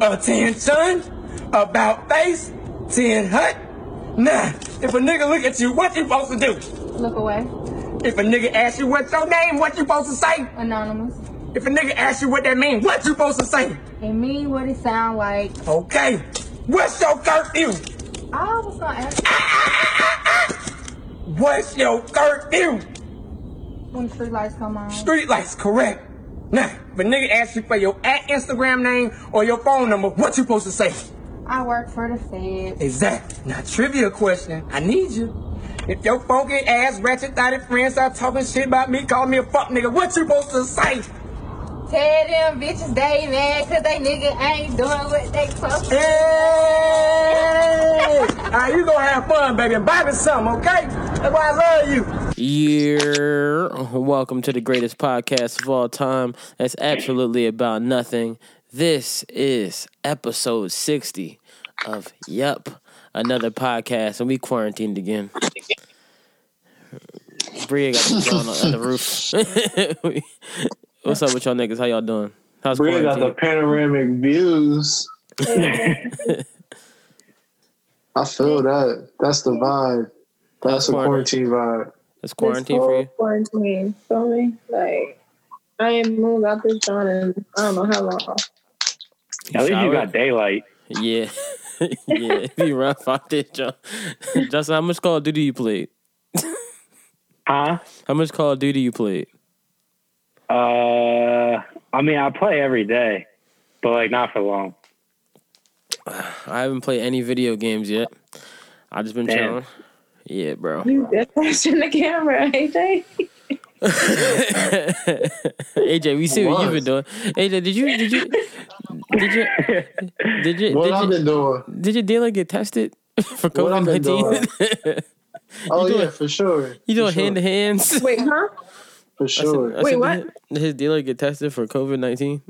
Attention, about face, 10 hut, 9. If a nigga look at you, what you supposed to do? Look away. If a nigga ask you what's your name, what you supposed to say? Anonymous. If a nigga ask you what that mean, what you supposed to say? It mean what it sound like. Okay. What's your curfew? I was gonna ask you. What's your curfew? When street lights come on. Street lights, correct. Now, if a nigga asks you for your @Instagram name or your phone number, what you supposed to say? I work for the feds. Exactly. Now, trivia question. I need you. If your funky ass, ratchet-thotted friends start talking shit about me, call me a fuck nigga, what you supposed to say? Tell them bitches they mad because they nigga ain't doing what they supposed to. Hey! All right, you gonna have fun, baby. Buy me something, okay? That's why I love you. Yeah, welcome to the greatest podcast of all time. That's absolutely about nothing. This is episode 60 of Yep, another podcast, and we quarantined again. Bria got the drone on the roof. What's up with y'all niggas? How y'all doing? How's Bria got the panoramic views. I feel that. That's the vibe. That's the quarantine vibe. It's quarantine for you? Quarantine, feel me? Like, I ain't moved out this joint in I don't know how long. At least you got daylight. Yeah. Yeah, you rough out this joint. Justin, how much Call of Duty you played? Huh? How much Call of Duty you played? I mean, I play every day, but, like, not for long. I haven't played any video games yet. I've just been chilling. Yeah, bro. You in the camera, AJ. AJ, we see what you've been doing. AJ, did you? What I've been doing? Did your dealer get tested for COVID-19? Oh yeah, for sure. You doing hand to hands? Wait, huh? For sure. Wait, what? Did his dealer get tested for COVID-19?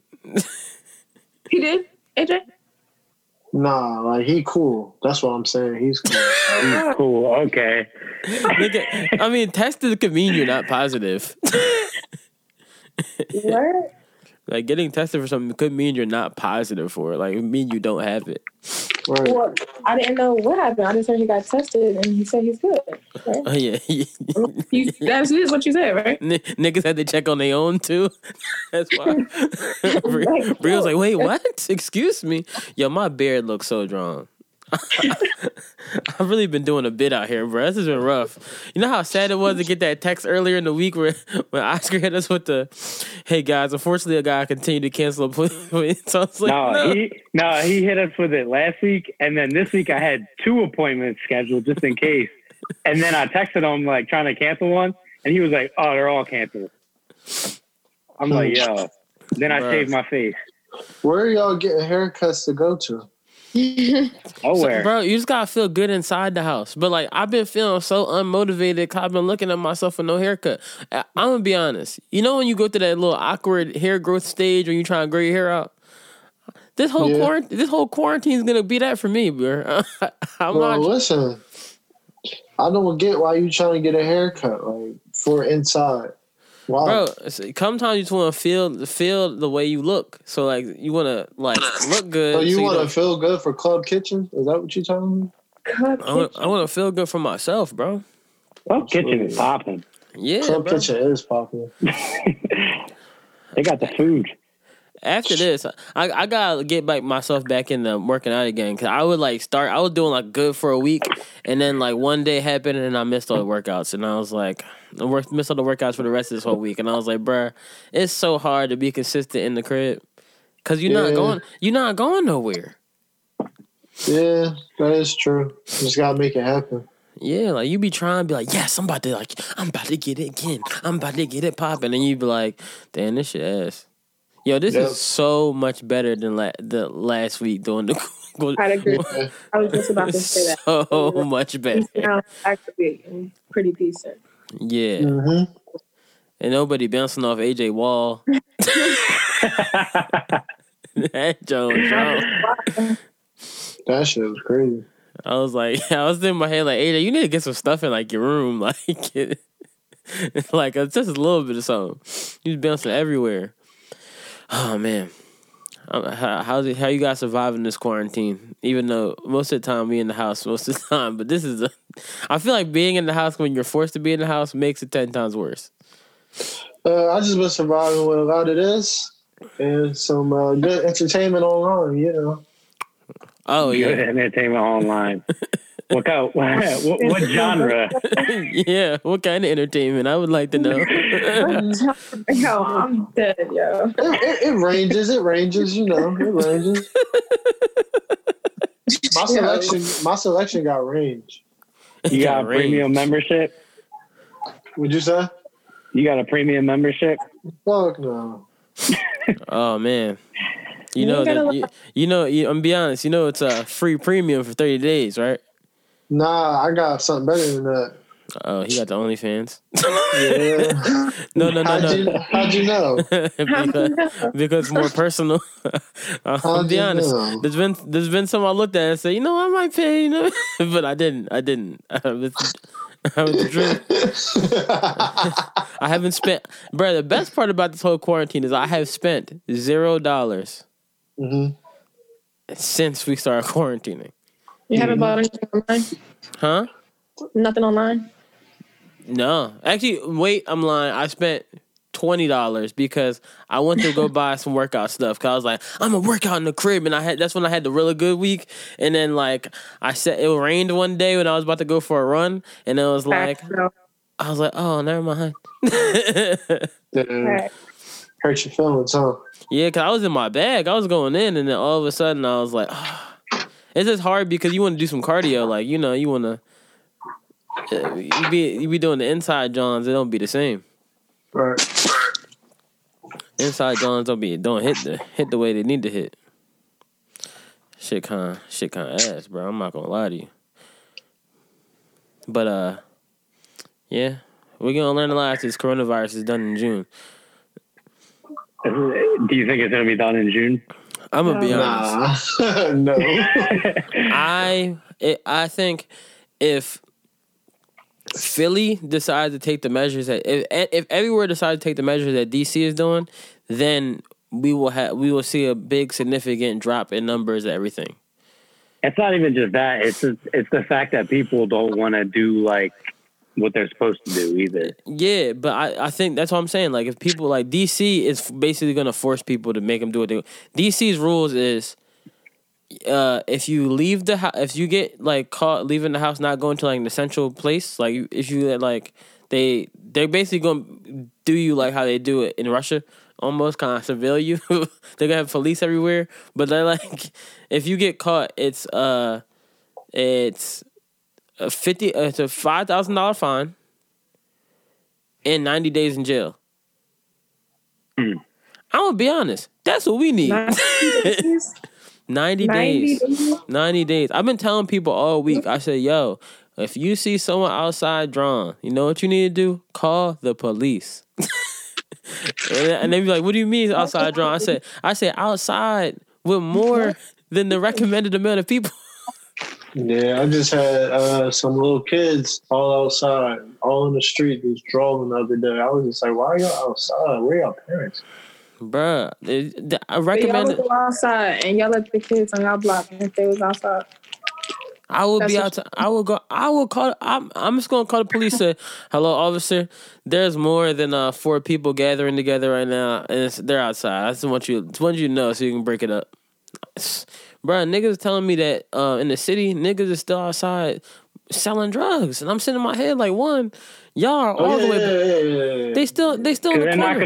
He did, AJ. Nah, like, he cool. That's what I'm saying. He's cool. He's cool. Okay. I mean, tested could mean you're not positive. What? Like, getting tested for something could mean you're not positive for it. Like, it mean you don't have it. Right. Well, I didn't know what happened. I just heard he got tested, and he said he's good. Right? Oh, yeah. That is what you said, right? Niggas had to check on their own, too. That's why. Bria was like, wait, what? Excuse me. Yo, my beard looks so drawn. I've really been doing a bit out here, bro. This has been rough. You know how sad it was to get that text earlier in the week when Oscar hit us with the, hey guys, unfortunately a guy continued to cancel appointments. So I was like, he hit us with it last week, and then this week I had 2 appointments scheduled just in case. And then I texted him like trying to cancel one, and he was like, oh, they're all canceled. I'm like, yo. Then I shaved my face. Where are y'all getting haircuts to go to? So, bro, you just gotta feel good inside the house. But like, I've been feeling so unmotivated 'cause I've been looking at myself with no haircut. I'm gonna be honest. You know when you go through that little awkward hair growth stage when you trying to grow your hair out? This whole quarantine is gonna be that for me, bro. Listen, I don't get why you trying to get a haircut like for inside. Wow. Bro, sometimes you just want to feel the way you look. So like, you want to like look good. You want to feel good for Club Kitchen? Is that what you're talking about? I want to feel good for myself, bro. Club Kitchen is popping. Yeah, Kitchen is popping. They got the food. After this, I gotta get myself back into working out again, because I was doing like good for a week, and then like one day happened and I missed all the workouts, and I was like, missed all the workouts for the rest of this whole week, and I was like, bruh, it's so hard to be consistent in the crib, because you're not going nowhere. Yeah, that is true. Just gotta make it happen. Yeah, like, you be trying to be like, yes, I'm about to get it again. I'm about to get it popping, and you be like, damn, this shit ass. Yo, this is so much better than the last week doing the. I agree. I was just about to say that. So much better. Now, actually, pretty decent. Yeah. Mm-hmm. And nobody bouncing off AJ Wall. That Jones. That shit was crazy. I was in my head like, AJ, you need to get some stuff in like your room, like just a little bit of something. You was bouncing everywhere. oh man, how you guys surviving this quarantine? Even though most of the time we in the house most of the time, but this is I feel like being in the house when you're forced to be in the house makes it 10 times worse. I just been surviving with a lot of this and some good entertainment online, you know. Oh yeah, good entertainment online. What genre? Yeah, what kind of entertainment? I would like to know. Yo, I'm dead, yo. It ranges, you know. It ranges. My selection got range. You got a premium membership? What'd you say? You got a premium membership? Fuck no. Oh man. You know, I'm be honest, you know it's a free premium for 30 days, right? Nah, I got something better than that. Oh, he got the OnlyFans. Yeah. No. How'd you know? because more personal. I'll be honest. Know? There's been some I looked at and said, you know, I might pay, you know, but I didn't. I haven't spent. Bro, the best part about this whole quarantine is I have spent $0 since we started quarantining. You haven't bought anything online? Huh? Nothing online? No. Actually, wait, I'm lying. I spent $20 because I went to go buy some workout stuff. Cause I was like, I'm gonna work out in the crib, and that's when I had the really good week. And then like I said, it rained one day when I was about to go for a run, and it was like, I was like, oh, never mind. Hurt your feelings, huh? Yeah, cause I was in my bag. I was going in, and then all of a sudden I was like, oh. It's just hard because you want to do some cardio, like, you know, you want to you be doing the inside johns. It don't be the same. Right. Inside johns don't hit the way they need to hit. Shit kind of ass, bro. I'm not gonna lie to you. But yeah, we're gonna learn a lot. This coronavirus is done in June. Do you think it's gonna be done in June? I'm gonna be honest. No, I think if Philly decides to take the measures that if everywhere decides to take the measures that DC is doing, then we will see a big significant drop in numbers. Everything. It's not even just that. It's the fact that people don't want to do like what they're supposed to do either. Yeah, but I think that's what I'm saying. Like, if people like DC is basically going to force people to make them do what they do. DC's rules is if you leave the house, if you get like caught leaving the house, not going to like an essential place, like if you like they're basically going to do you like how they do it in Russia, almost kind of surveil you. They're going to have police everywhere, but they're like, if you get caught, it's it's a $5,000 fine and 90 days in jail. I'm gonna be honest, that's what we need. 90 days. I've been telling people all week. I said, yo, if you see someone outside drawn, you know what you need to do? Call the police. And they be like, what do you mean outside drawn? I said outside with more than the recommended amount of people. Yeah, I just had some little kids all outside, all in the street, just drawing the other day. I was just like, why are y'all outside? Where are y'all parents? Bruh, I recommend... Y'all would go outside, and y'all let the kids on y'all block if they was outside. I'm just going to call the police and say, hello, officer, there's more than 4 people gathering together right now, and they're outside. I just want you to know so you can break it up. Bruh, niggas telling me that in the city, niggas is still outside selling drugs, and I'm sitting in my head like, one, y'all are all the way. Yeah. They still. They're not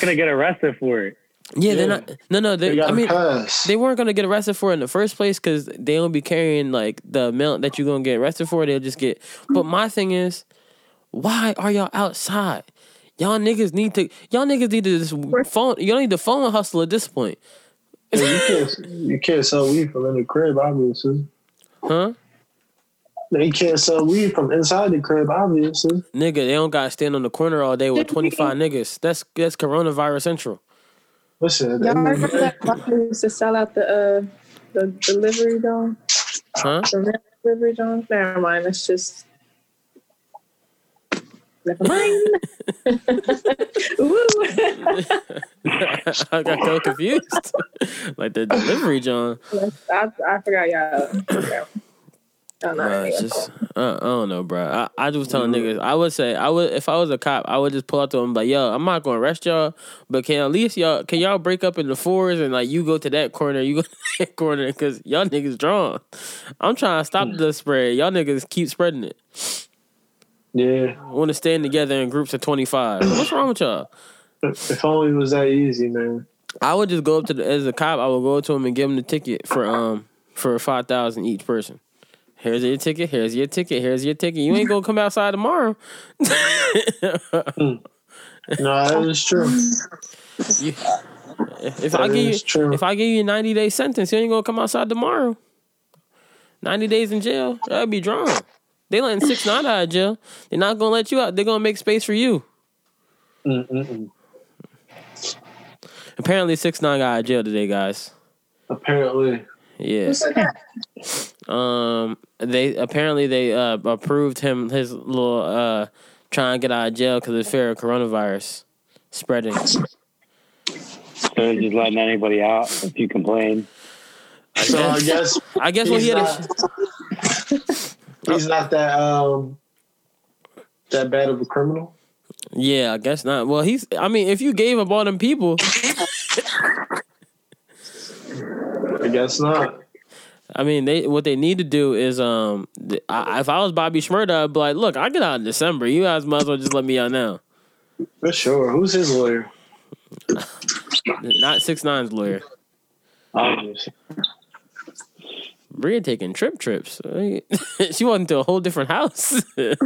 gonna get arrested for it. Yeah, they're not. No. They weren't gonna get arrested for it in the first place because they don't be carrying like the amount that you're gonna get arrested for. They'll just get. But my thing is, why are y'all outside? Y'all niggas need to just phone. Y'all need to phone hustle at this point. You can't sell weed from in the crib, obviously. Huh? They can't sell weed from inside the crib, obviously. Nigga, they don't gotta stand on the corner all day with 25 niggas. That's coronavirus central. Listen, y'all heard that doctors to sell out the delivery dog? Huh? The delivery dog? Never mind. It's just never mind. I got so confused. Like the delivery, John. I forgot y'all. I don't know, bro. I just was telling niggas, I would if I was a cop, I would just pull up to them like, yo, I'm not gonna arrest y'all, but can y'all break up into fours and like you go to that corner, you go to that corner, because y'all niggas drawn. I'm trying to stop the spread. Y'all niggas keep spreading it. Yeah, I want to stand together in groups of 25. What's wrong with y'all? If only it was that easy, man. I would just go up to as a cop, I would go to him and give him the ticket for 5,000 each person. Here's your ticket, here's your ticket, here's your ticket. You ain't gonna come outside tomorrow. No, that is true. If I give you a 90-day sentence, you ain't gonna come outside tomorrow. 90 days in jail, that'd be drawn. They letting 6ix9ine out of jail. They're not gonna let you out. They're gonna make space for you. Mm-mm-mm. Apparently 6ix9ine got out of jail today, guys. Apparently. Yeah. They approved him, his little trying to get out of jail because of the fear of coronavirus spreading. So they're just letting anybody out if you complain. I guess when he had he's not that that bad of a criminal. Yeah, I guess not. Well, if you gave up all them people. I guess not. I mean, what they need to do is, if I was Bobby Shmurda, I'd be like, look, I get out in December. You guys might as well just let me out now. For sure. Who's his lawyer? Not 6ix9ine's lawyer. Obviously. Bria taking trips. She went to a whole different house. I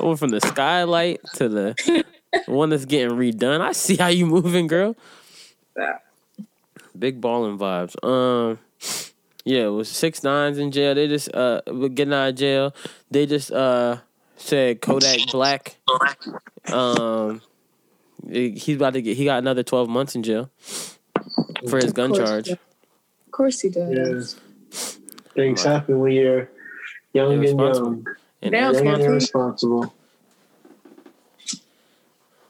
went from the skylight to the one that's getting redone. I see how you moving, girl. Big balling vibes. Yeah, it was 6ix9ine's in jail. They just getting out of jail. They just said Kodak Black. He's about to get. He got another 12 months in jail for his gun charge. Of course he does. Yes. Things happen when you're young and young. And irresponsible.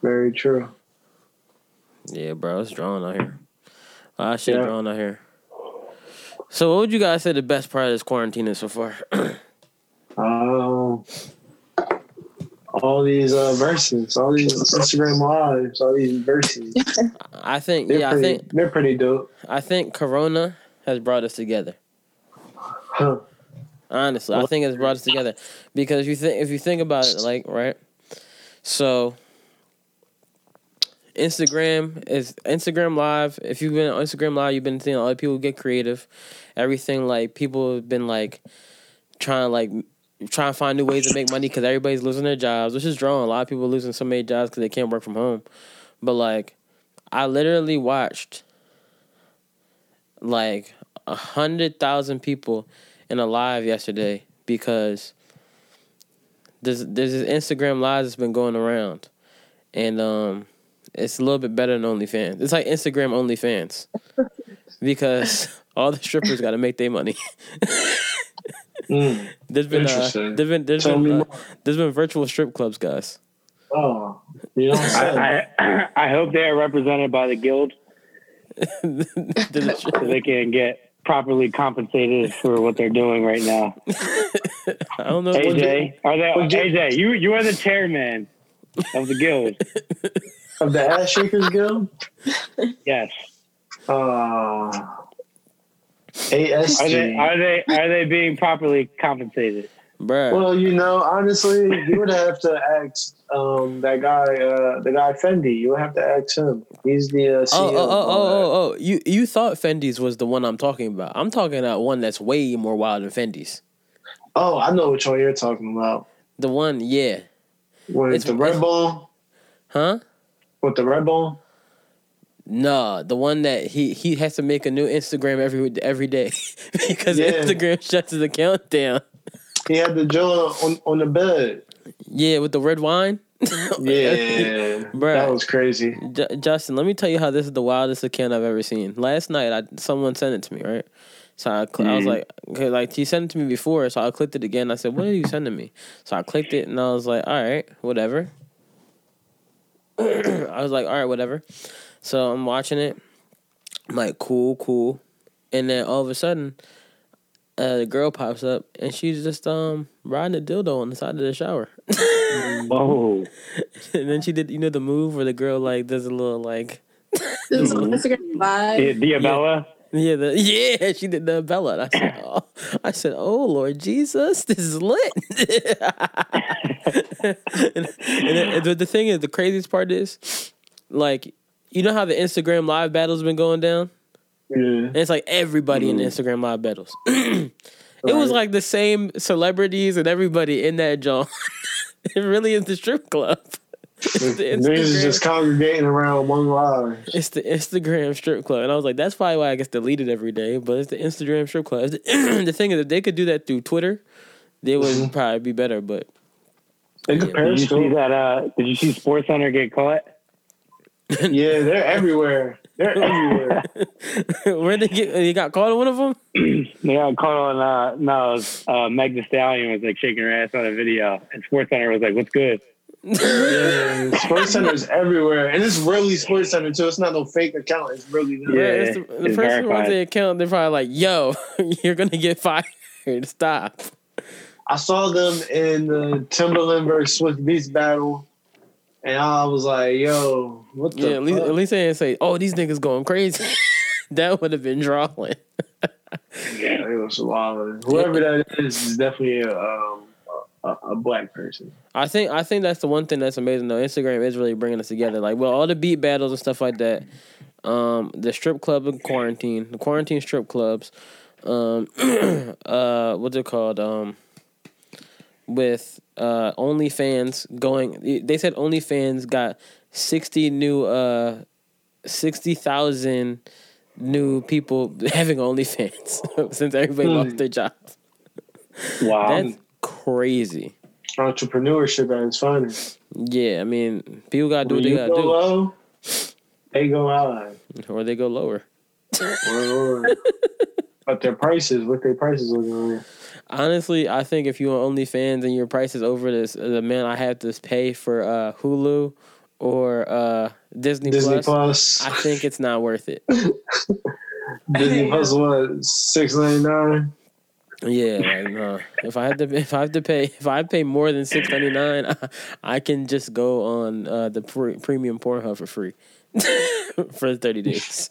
Very true. Yeah, bro, it's drawn out here. A lot of shit drawn out here. So what would you guys say the best part of this quarantine is so far? All these verses, all these Instagram lives, all these verses. I think they're pretty dope. I think Corona has brought us together. Huh. Honestly, I think it's brought us together. Because if you think about it, like, right? So Instagram Live. If you've been on Instagram Live, you've been seeing other people get creative. Everything, like, people have been, like, trying to find new ways to make money because everybody's losing their jobs, which is drawn. A lot of people are losing so many jobs because they can't work from home. But, like, I literally watched, like, 100,000 people in a live yesterday because there's this Instagram Live that's been going around. And, it's a little bit better than OnlyFans. It's like Instagram OnlyFans because all the strippers got to make their money. There's been virtual strip clubs, guys. Oh, you know what I'm I hope they are represented by the guild so they can get properly compensated for what they're doing right now. I don't know. AJ, AJ, you are the chairman of the guild. Of the Ass Shakers Guild? Yes. ASG. Are they being properly compensated? Bruh. Well, you know, honestly, you would have to ask that guy, the guy Fendi. You would have to ask him. He's the CEO. Oh. You thought Fendi's was the one I'm talking about. I'm talking about one that's way more wild than Fendi's. Oh, I know which one you're talking about. The one, yeah. With the Red Bull? Huh? With the Red Bull? No, the one that he has to make a new Instagram every day because Instagram shuts his account down. He had the jaw on the bed. Yeah, with the red wine? Yeah, bro, that was crazy. Justin, let me tell you how this is the wildest account I've ever seen. Last night, someone sent it to me, right? So I was like, okay, like he sent it to me before, so I clicked it again. I said, what are you sending me? So I clicked it and I was like, all right, whatever. I was like, all right, whatever. So I'm watching it. I'm like, cool. And then all of a sudden, the girl pops up and she's just riding a dildo on the side of the shower. Whoa. And then she did, you know, the move where the girl like does a little like this Instagram vibe. The Abella? Yeah, she did the Abella. I said, oh, Lord Jesus, this is lit. and the thing is, the craziest part is, like, you know how the Instagram live battle's been going down? Yeah. And it's like everybody in the Instagram live battles. It was like the same celebrities and everybody in that joint. It really is the strip club. Niggas just congregating around one live. It's the Instagram strip club. And I was like, that's probably why I get deleted every day, but it's the Instagram strip club. The thing is, if they could do that through Twitter, they would probably be better, but... Did you see SportsCenter get caught? Yeah, they're everywhere. Where did you got caught on one of them? They got caught on Meg Thee Stallion was like shaking her ass on a video, and SportsCenter was like, "What's good?" Yeah, SportsCenter is everywhere, and it's really SportsCenter too. It's not no fake account. It's really not. Yeah. It's the person verified. Who runs the account, they're probably like, "Yo, you're gonna get fired. Stop." I saw them in the Timberland versus Swizz Beatz battle. And I was like, yo, what the fuck? At least they didn't say, oh, these niggas going crazy. That would have been drawing. Yeah, it was wild. Whoever that is definitely a black person. I think that's the one thing that's amazing, though. Instagram is really bringing us together. Like, well, all the beat battles and stuff like that, the strip club in quarantine, the quarantine strip clubs, what's it called? With... OnlyFans going, they said OnlyFans got 60,000 new people having OnlyFans since everybody lost their job. Wow, that's crazy. Entrepreneurship at its finest. Yeah, I mean, people gotta do what they gotta do. Low, they go high, or they go lower, or but their prices, what their prices looking like. Honestly, I think if you're on OnlyFans and your price is over this, the man I have to pay for Hulu or Disney Plus, I think it's not worth it. Disney Plus, what, $6.99? Yeah, like, no. If I have to pay more than $6.99, I can just go on the premium Pornhub for free for 30 days.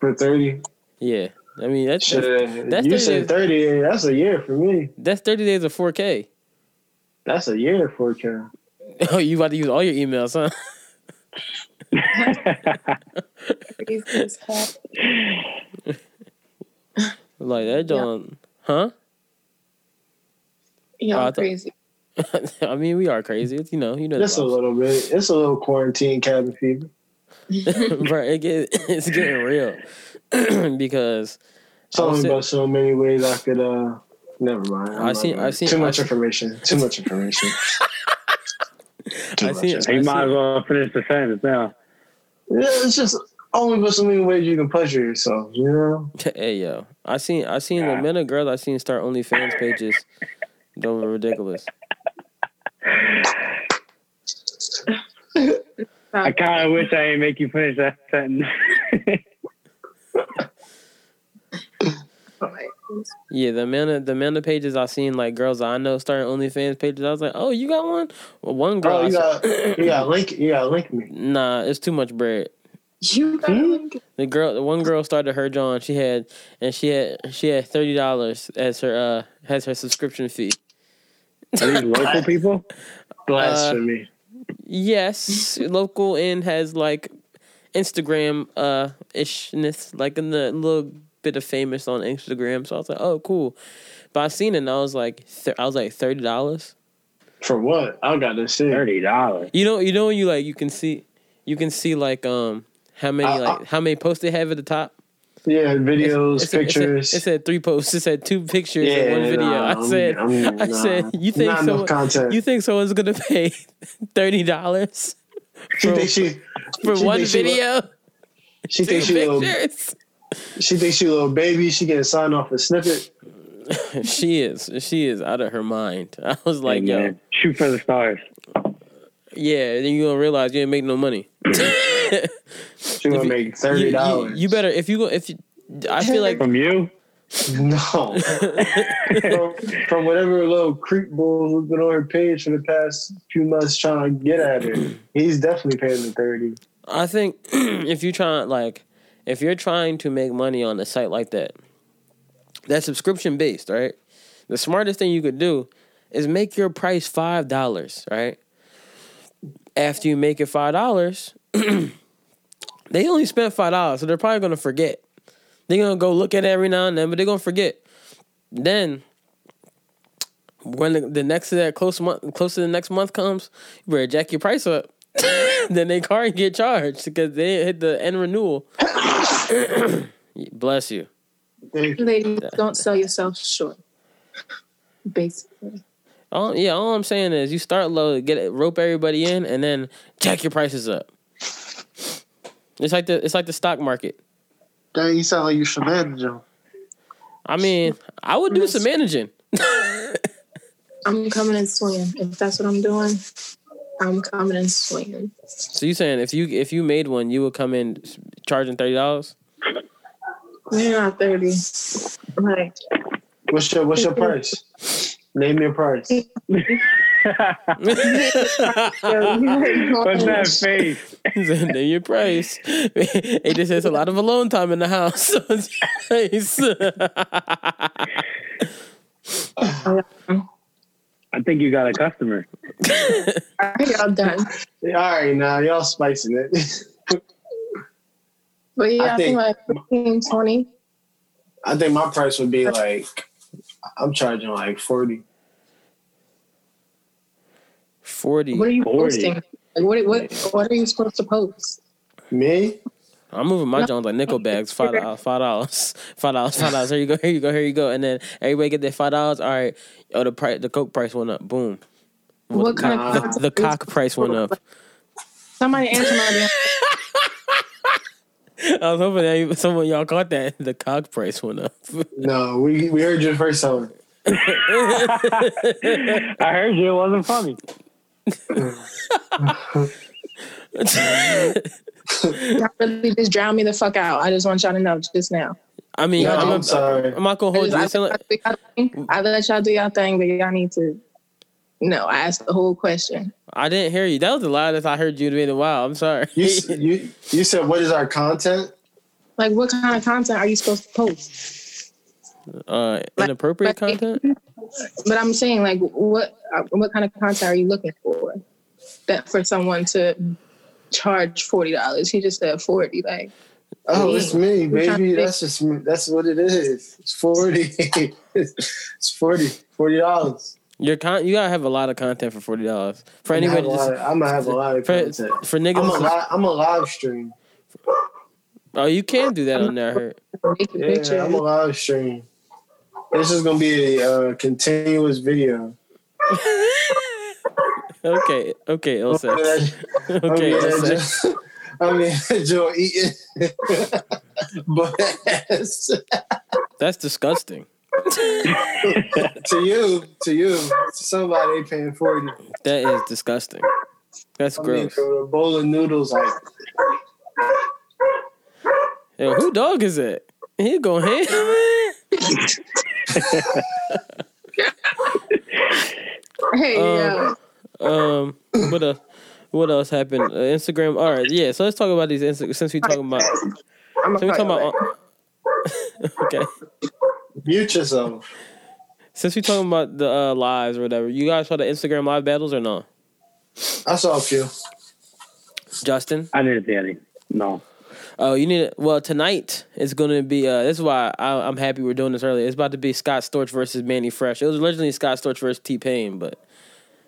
For 30? Yeah. I mean, that's you said 30 days. That's a year for me. That's 30 days of 4K. That's a year of 4K. Oh, you about to use all your emails, huh? Like that, John? Yeah. Huh? Y'all crazy. I mean, we are crazy. It's, you know. Just a little bit. It's a little quarantine cabin fever. Bro, it's getting real. Because about so many ways I could never mind. I've seen too much information. You might as well finish the sentence now. Yeah, it's just only but so many ways you can pleasure yourself, you know? Hey yo. I seen the men and girls I seen start OnlyFans pages. Those were ridiculous. I kinda wish I didn't make you finish that sentence. Yeah, the amount of pages I've seen, like girls I know starting OnlyFans pages, I was like, oh, you got one? Well, one girl, link me. Nah, it's too much bread. You got link. The one girl started her John. She had $30 as her subscription fee. Are these local people? Blasphemy. Yes, local and has like Instagram ishness, like in the little bit of famous on Instagram. So I was like, oh, cool. But I seen it and I was like, $30 for what? I got this shit. $30. You know, when you like you can see like how many posts they have at the top. Yeah, videos, pictures. It said 3 posts. It said 2 pictures and 1 video. I said, you think someone's gonna pay $30? For one video? She thinks she little She thinks she a little baby. She getting signed off a snippet. She is out of her mind. I was like, hey, yo, shoot for the stars. Yeah, then you gonna realize you ain't make no money. She gonna make $30. You better if you. I feel like from you. No, from whatever little creep bull who's been on her page for the past few months trying to get at her, he's definitely paying the $30. I think if you're trying to make money on a site like that, that's subscription based, right? The smartest thing you could do is make your price $5, right? After you make it $5, they only spent $5, so they're probably gonna forget. They're going to go look at it every now and then, but they're going to forget. Then, when close to the next month comes, you better jack your price up. Then they can't get charged because they hit the end renewal. Bless you. Ladies, don't sell yourself short, basically. All I'm saying is you start low, rope everybody in, and then jack your prices up. It's like the stock market. Dang, you sound like you should manage them. I mean, I would do some managing. I'm coming and swinging. If that's what I'm doing, I'm coming and swinging. So you saying if you made one, you would come in charging $30? Not $30. Like, what's your price? Name your price. What's that face? Name your price. It just has a lot of alone time in the house. I think you got a customer. All right, y'all done. All right, now y'all spicing it. But yeah, I think like 15, 20. I think my price would be like, I'm charging like 40. 40. What are you posting? Like, what are you supposed to post? Me? I'm moving my Jones like nickel bags. $5. Here you go. And then everybody get their $5. All right. Oh, the Coke price went up. Boom. What kind of the cock price went up? Somebody answer my I was hoping that someone y'all caught that. The cock price went up. No, we heard your first song. I heard you. It wasn't funny. Y'all really just drown me the fuck out. I just want y'all to know just now. I mean, no, I'm sorry. I'm not gonna hold you. I let y'all do y'all thing, but y'all need to. No, I asked the whole question. I didn't hear you. That was the loudest I heard you in a while. I'm sorry. You said, what is our content? Like, what kind of content are you supposed to post? Inappropriate content? But I'm saying, like, what kind of content are you looking for? That for someone to charge $40. He just said 40. Like, it's me, baby. That's just me. That's what it is. It's 40. It's 40. $40. You gotta have a lot of content for $40. For anybody, I'm gonna have a lot of content for niggas. I'm a live stream. Oh, you can do that on there. I heard. Yeah, I'm a live stream. This is gonna be a continuous video. Okay, Elsa. Okay, Elsa. I mean, Joe eating, but that's disgusting. To somebody paying 40. That is disgusting. That's gross. A bowl of noodles, like. Yo, who dog is that? He going ham. Hey, what else happened? Instagram. All right, yeah. So let's talk about these Instagram. Okay. Mute yourself. Since we're talking about the lives or whatever, you guys saw the Instagram live battles or no? I saw a few. Justin? I didn't see any. No. Oh, you need... Well, tonight it's going to be... this is why I'm happy we're doing this early. It's about to be Scott Storch versus Manny Fresh. It was originally Scott Storch versus T-Pain, but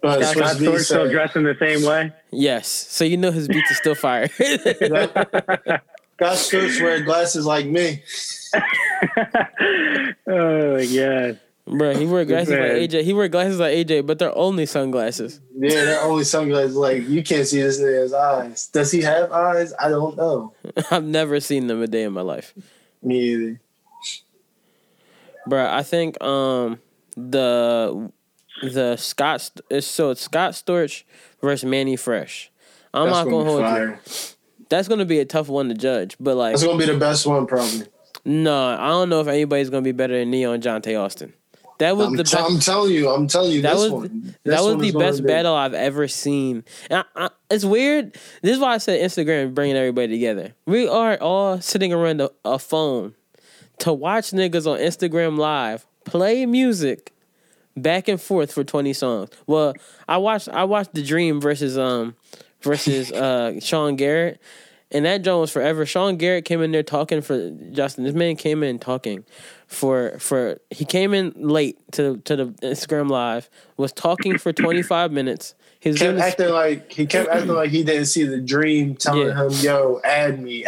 Scott Storch still dressing the same way? Yes. So you know his beats are still fire. Scott Storch wearing glasses like me. Oh my god, bro! He wear glasses like AJ. But they're only sunglasses. Yeah, they're only sunglasses. Like you can't see this nigga's eyes. Does he have eyes? I don't know. I've never seen them a day in my life. Me either. Bro, I think the Scott it's Scott Storch versus Manny Fresh. I'm not gonna hold you. That's gonna be a tough one to judge, but like that's gonna be the best one probably. No, I don't know if anybody's gonna be better than Ne-Yo and Johntá Austin. That was I'm telling you. That was the best battle I've ever seen. And it's weird. This is why I said Instagram bringing everybody together. We are all sitting around a phone to watch niggas on Instagram Live play music back and forth for 20 songs. Well, I watched The Dream versus Sean Garrett. And that joint was forever. Sean Garrett came in there talking for Justin. This man came in talking for he came in late to the Instagram Live, was talking for 25 minutes. He kept acting like he didn't see The Dream telling him, yo, add me.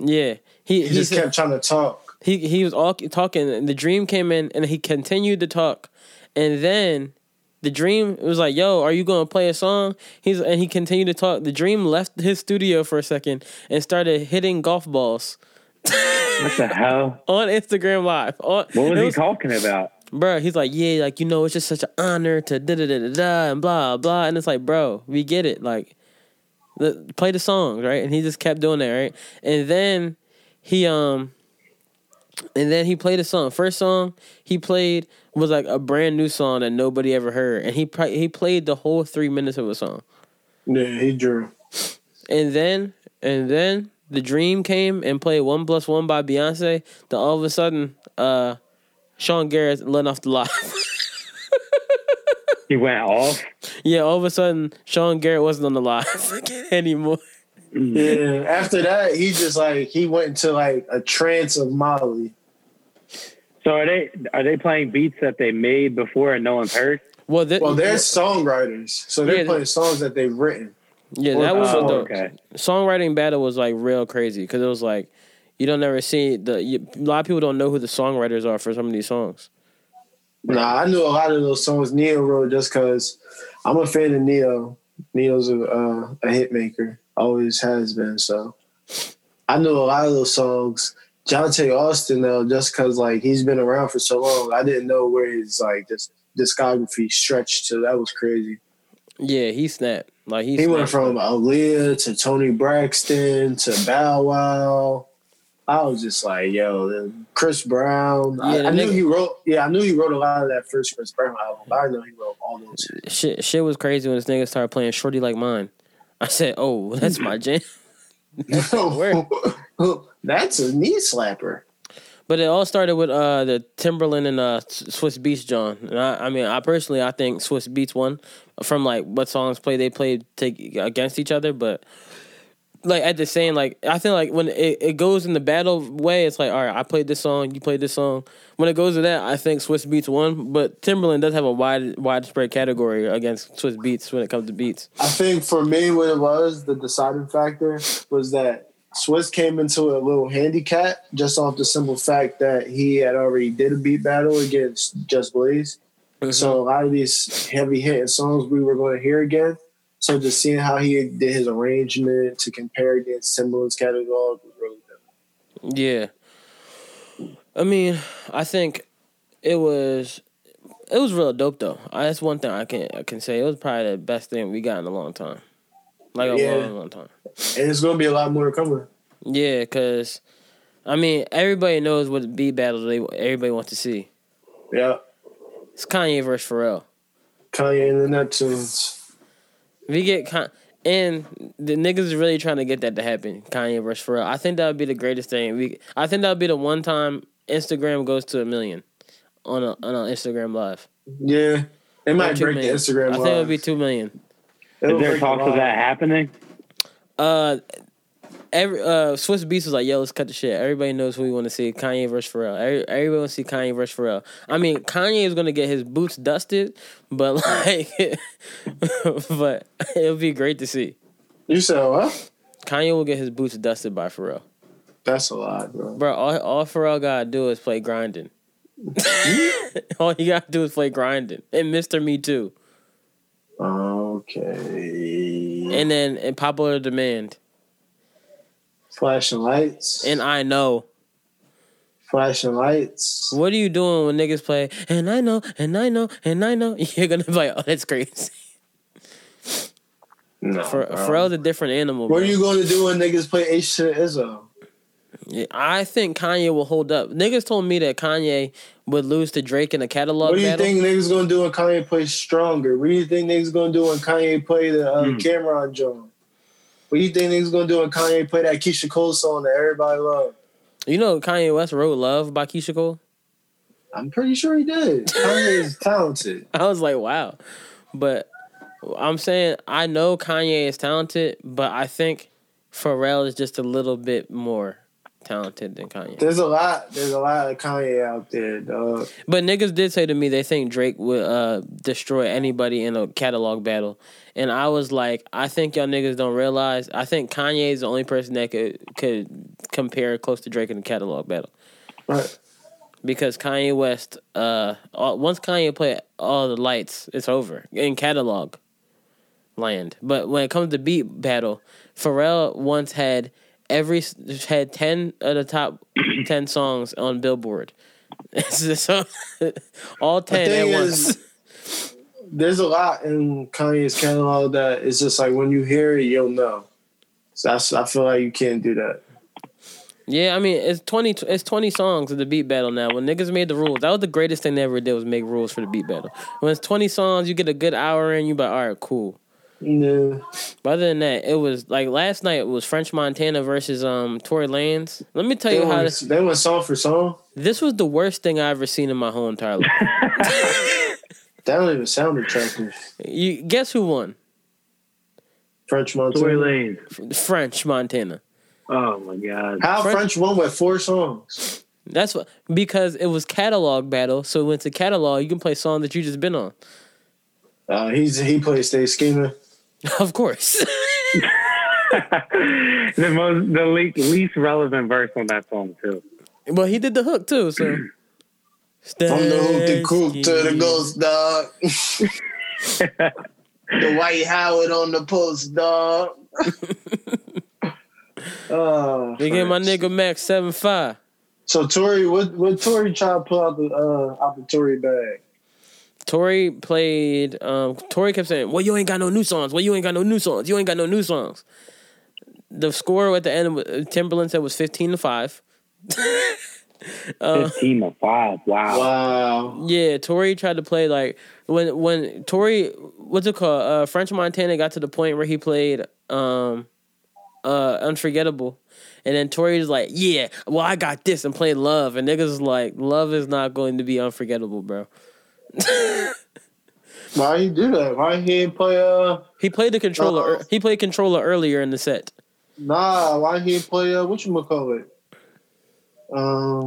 Yeah. He kept trying to talk. He was all talking and The Dream came in and he continued to talk. And then The Dream was like, yo, are you going to play a song? And he continued to talk. The Dream left his studio for a second and started hitting golf balls. What the hell? On Instagram Live. What was he talking about? Bro, he's like, yeah, like, you know, it's just such an honor to da-da-da-da-da and blah, blah. And it's like, bro, we get it. Like, play the song, right? And he just kept doing that, right? And then he played a song. First song he played was like a brand new song that nobody ever heard. And he played the whole 3 minutes of a song. Yeah, he drew. And then The Dream came and played 1+1 by Beyonce. Then all of a sudden, Sean Garrett let off the live. He went off? Yeah, all of a sudden, Sean Garrett wasn't on the live anymore. Yeah, after that, he just like he went into like a trance of Molly. So are they playing beats that they made before and no one's heard? Well, they're songwriters, so they're playing songs that they've written. Yeah, that was the songwriting battle was like real crazy because it was like you don't ever see a lot of people don't know who the songwriters are for some of these songs. Nah, I knew a lot of those songs Ne-Yo wrote just because I'm a fan of Ne-Yo. Ne-Yo's a hit maker. Always has been, so I know a lot of those songs. Johntá Austin, though, just because like he's been around for so long, I didn't know where his like discography stretched to. That was crazy. Yeah, he snapped. Like he went from Aaliyah to Tony Braxton to Bow Wow. I was just like, yo, Chris Brown. Yeah, I knew he wrote a lot of that first Chris Brown album. But I know he wrote all those. Shit was crazy when this nigga started playing "Shorty Like Mine." I said, oh, that's my jam. That's, that's a knee slapper. But it all started with the Timberland and Swizz Beatz John. And I think Swizz Beatz won from, like, what songs they played against each other. But, like, at the same, like, I think, like, when it goes in the battle way, it's like, all right, I played this song, you played this song. When it goes to that, I think Swizz Beatz won. But Timberland does have a widespread category against Swizz Beatz when it comes to beats. I think for me, what it was, the deciding factor was that Swizz came into a little handicap just off the simple fact that he had already did a beat battle against Just Blaze. Mm-hmm. So a lot of these heavy-hitting songs we were going to hear again. So just seeing how he did his arrangement to compare against Timberland's catalog was really good. Yeah. I mean, I think it was real dope though. That's one thing I can say. It was probably the best thing we got in a long time. Long time. And it's gonna be a lot more coming. Yeah, because I mean, everybody knows what beat battles everybody wants to see. Yeah. It's Kanye versus Pharrell. Kanye and the Neptunes. We get and the niggas is really trying to get that to happen. Kanye versus Pharrell. I think that would be the greatest thing. I think that would be the one time Instagram goes to 1 million on Instagram Live. Yeah, they might break the Instagram Live. I think it would be 2 million. Is there talk of that happening? Swizz Beatz was like, yo, let's cut the shit. Everybody knows who we want to see, Kanye versus Pharrell. Everybody wants to see Kanye versus Pharrell. I mean, Kanye is going to get his boots dusted, but like, but it'll be great to see. You said what? Kanye will get his boots dusted by Pharrell. That's a lot, bro. Bro, all Pharrell got to do is play grinding. All he got to do is play grinding. And Mr. Me Too. Okay. And then Popular Demand. Flashing Lights. And I Know. flashing lights. What are you doing when niggas play, and I know, and I know, and I know? You're going to be like, oh, that's crazy. No, Pharrell's a different animal. What are you going to do when niggas play H to Izzo? I think Kanye will hold up. Niggas told me that Kanye would lose to Drake in a catalog battle. What do you think niggas going to do when Kanye plays Stronger? What do you think niggas going to do when Kanye play the Cameron John? What do you think niggas going to do when Kanye play that Keisha Cole song that everybody loved? You know Kanye West wrote Love by Keisha Cole? I'm pretty sure he did. Kanye is talented. I was like, wow. But I'm saying, I know Kanye is talented, but I think Pharrell is just a little bit more talented than Kanye. There's a lot of Kanye out there, dog. But niggas did say to me they think Drake would destroy anybody in a catalog battle, and I was like, I think y'all niggas don't realize. I think Kanye is the only person that could compare close to Drake in a catalog battle, right? Because Kanye West, once Kanye played All the Lights, it's over in catalog land. But when it comes to beat battle, Pharrell once had. Every had 10 of the top 10 songs on Billboard. So, all 10 at once. There's a lot in Kanye's catalog that it's just like when you hear it, you'll know. So I feel like you can't do that. Yeah, I mean, it's 20 songs in the beat battle now. When niggas made the rules, that was the greatest thing they ever did was make rules for the beat battle. When it's 20 songs, you get a good hour in, you're like, all right, cool. No. But other than that, it was like last night. It was French Montana versus Tory Lanez. Let me tell you how they went song for song. This was the worst thing I ever seen in my whole entire life. That don't even sound attractive. You guess who won? French Montana. Tory Lanez. French Montana. Oh my god! How French won with 4 songs? That's what, because it was catalog battle. So when it's a catalog, you can play songs that you just been on. He plays Stay Schema. Of course. the least relevant verse on that song too. Well, he did the hook too. So from the hook to cook to the ghost dog, the White Howard on the post dog. They gave my nigga Max 7.5. So Tory, what Tory try to pull out the Tory bag? Tory played. Tory kept saying, "Well, you ain't got no new songs. Well, you ain't got no new songs. You ain't got no new songs." The score at the end, Timberland said, was 15-5. 15-5. Wow. Yeah, Tory tried to play like when Tory, what's it called? French Montana got to the point where he played Unforgettable, and then Tory was like, "Yeah, well, I got this," and played Love, and niggas was like, "Love is not going to be unforgettable, bro." Why he do that? Why he ain't play He played the controller. He played controller earlier in the set. Nah, why he ain't play whatchamacallit?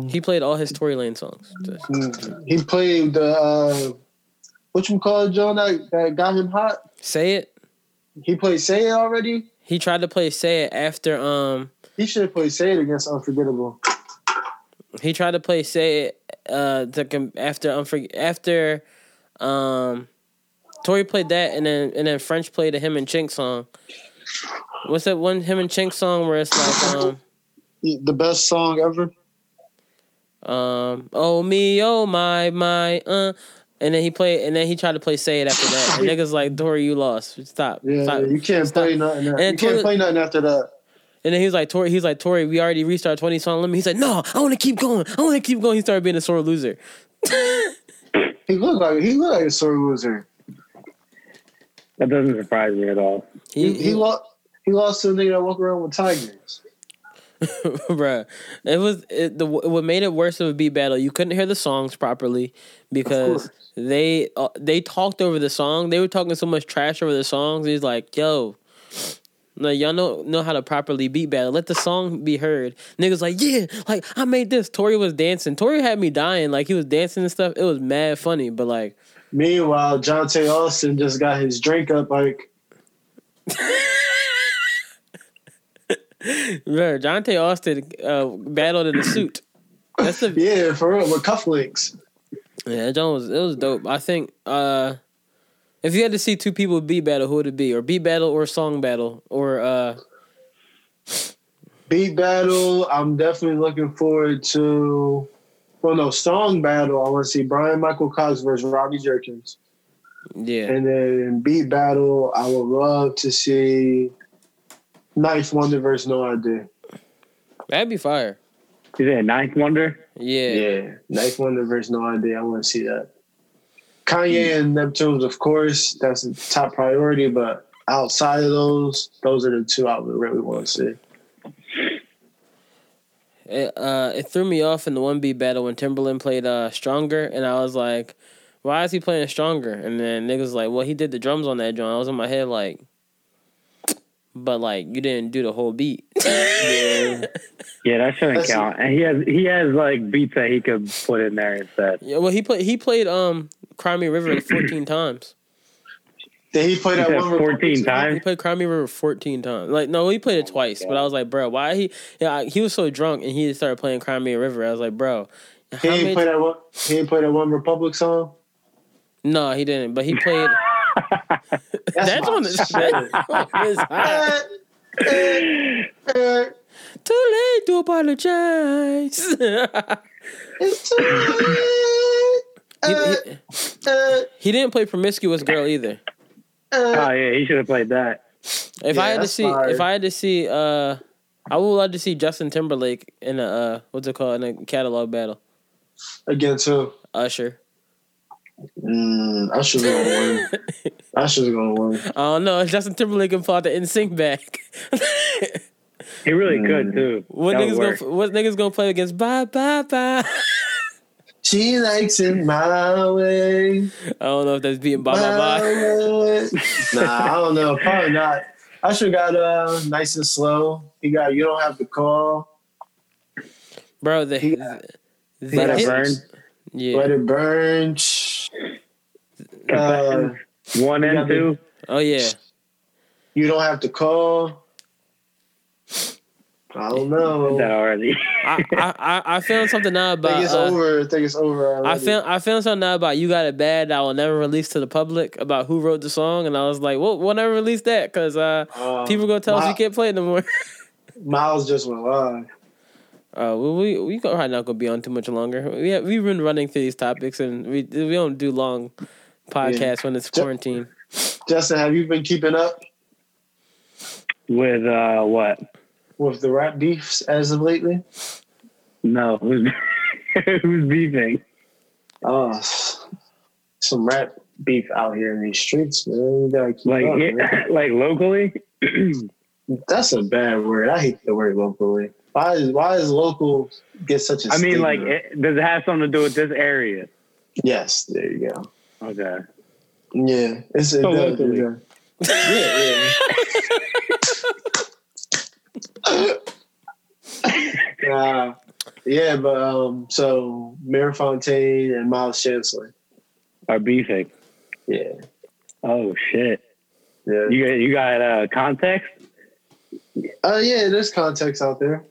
He played all his Tory Lanez songs. He played the whatchamacallit, John, that got him hot. Say It. He played Say It already. He tried to play Say It after He should have played Say It against Unforgettable. He tried to play Say It after Tory played that, and then French played a him and Chink song. What's that one him and Chink song where it's like the best song ever? Oh me, oh my and then he tried to play Say It after that. And niggas like, Tory, you lost. Stop. Yeah, stop. You can't stop. Play nothing. You can't play nothing after that. And then he's like, Tory, we already reached our 20 song limit. He's like, no, I want to keep going. He started being a sore loser. he looked like a sore loser. That doesn't surprise me at all. He lost to a nigga that walked around with tigers. Bruh. What made it worse of a beat battle, you couldn't hear the songs properly because they talked over the song. They were talking so much trash over the songs. He's like, yo... No, y'all don't know how to properly beat battle. Let the song be heard. Niggas like, yeah, like, I made this. Tory was dancing. Tory had me dying. Like, he was dancing and stuff. It was mad funny, but, like... Meanwhile, Johntá Austin just got his drink up, like... Johntá Austin battled in a suit. Yeah, for real, with cufflinks. Yeah, it was dope. I think... If you had to see two people beat battle, who would it be? Or beat battle or song battle? Or Beat battle, I'm definitely looking forward to. Well, no, song battle, I want to see Brian Michael Cox versus Robbie Jerkins. Yeah. And then beat battle, I would love to see Ninth Wonder versus No Idea. That'd be fire. Is that Ninth Wonder? Yeah. Yeah. Ninth Wonder versus No Idea. I want to see that. Kanye and Neptunes, of course, that's the top priority, but outside of those are the two I would really want to see. It threw me off in the 1B battle when Timberland played Stronger, and I was like, why is he playing Stronger? And then niggas like, well, he did the drums on that joint. I was in my head like, but like, you didn't do the whole beat. Yeah, that shouldn't count. And he has like beats that he could put in there instead. Yeah, well, he played Cry Me River 14 times. Did he play that one 14 times? He played Cry Me River 14 times. Like, no, he played it twice. But I was like, bro, why he? Yeah, he was so drunk and he started playing Cry Me River. I was like, bro, he didn't play that one. He didn't play that one Republic song. No, he didn't. But he played. That's on the shit. Too late to apologize. It's too late. He didn't play Promiscuous Girl either. Oh yeah, he should have played that. If I had to see, I would love to see Justin Timberlake in a in a catalog battle against who? Usher. Usher's gonna win. I don't know. Justin Timberlake can pull out the NSYNC back. He really could too. What niggas gonna play against? Bye bye bye. She likes it my way. I don't know if that's beating Baba Baba. Nah, I don't know. Probably not. Usher got Nice and Slow. He got You Don't Have to Call. Bro, Let It Burn. Yeah. Let It Burn. One and two. Oh, yeah. You Don't Have to Call. I don't know. That already. I found something now about. I think it's over. I found something now about You Got It Bad that I will never release to the public about who wrote the song, and I was like, well, we'll never release that because people gonna tell us you can't play it no more. Miles just went live. Well, we probably not gonna be on too much longer. We've been running through these topics, and we don't do long podcasts when it's quarantine. Justin, have you been keeping up with what? With the rap beefs as of lately? No. Who's beefing? Oh, some rap beef out here in these streets, man. You gotta keep up, man. Like locally? That's a bad word. I hate the word locally. Why is local get such a stigma? I mean, like, does it have something to do with this area? Yes, there you go. Okay. Yeah. It's so locally. Yeah. Yeah, but so Mayor Fontaine and Miles Chancellor are beefing. Yeah. Oh shit. Yeah. You got context? Yeah, there's context out there.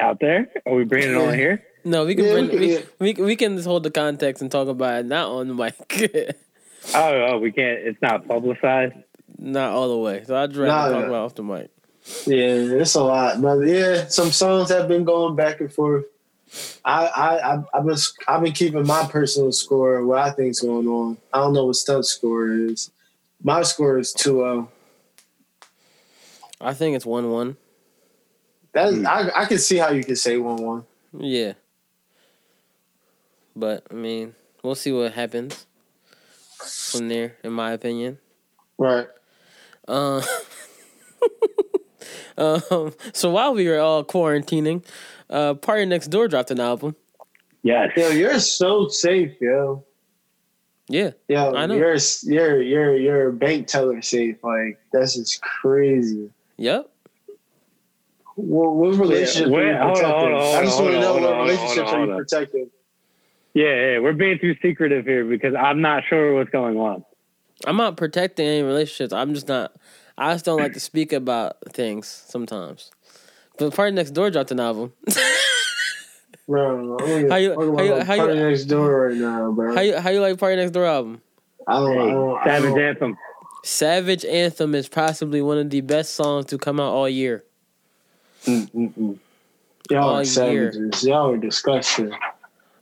Out there? Are we bringing it on here? No, we can just hold the context and talk about it, not on the mic. oh, we can't. It's not publicized. Not all the way. So I'd rather talk about off the mic. Yeah, it's a lot, but yeah, some songs have been going back and forth. I've been keeping my personal score of what I think's going on. I don't know what Stump's score is. My score is 2-0. I think it's 1-1. I can see how you can say 1-1. Yeah, but I mean, we'll see what happens from there. In my opinion, right. So while we were all quarantining, Party Next Door dropped an album. Yes. Yo, you're so safe, yo. Yeah. Yo, I know. You're a bank teller safe. Like, that's just crazy. Yep. What relationships are you protecting? I just want to know what relationships are you protecting. Yeah, we're being too secretive here because I'm not sure what's going on. I'm not protecting any relationships. I just don't like to speak about things sometimes. But Party Next Door dropped an album. Bro, I'm like Party Next Door right now, bro. How you like Party Next Door album? I don't Savage Anthem. Savage Anthem is possibly one of the best songs to come out all year. Mm-mm-mm. Y'all all are savages. Year. Y'all are disgusting.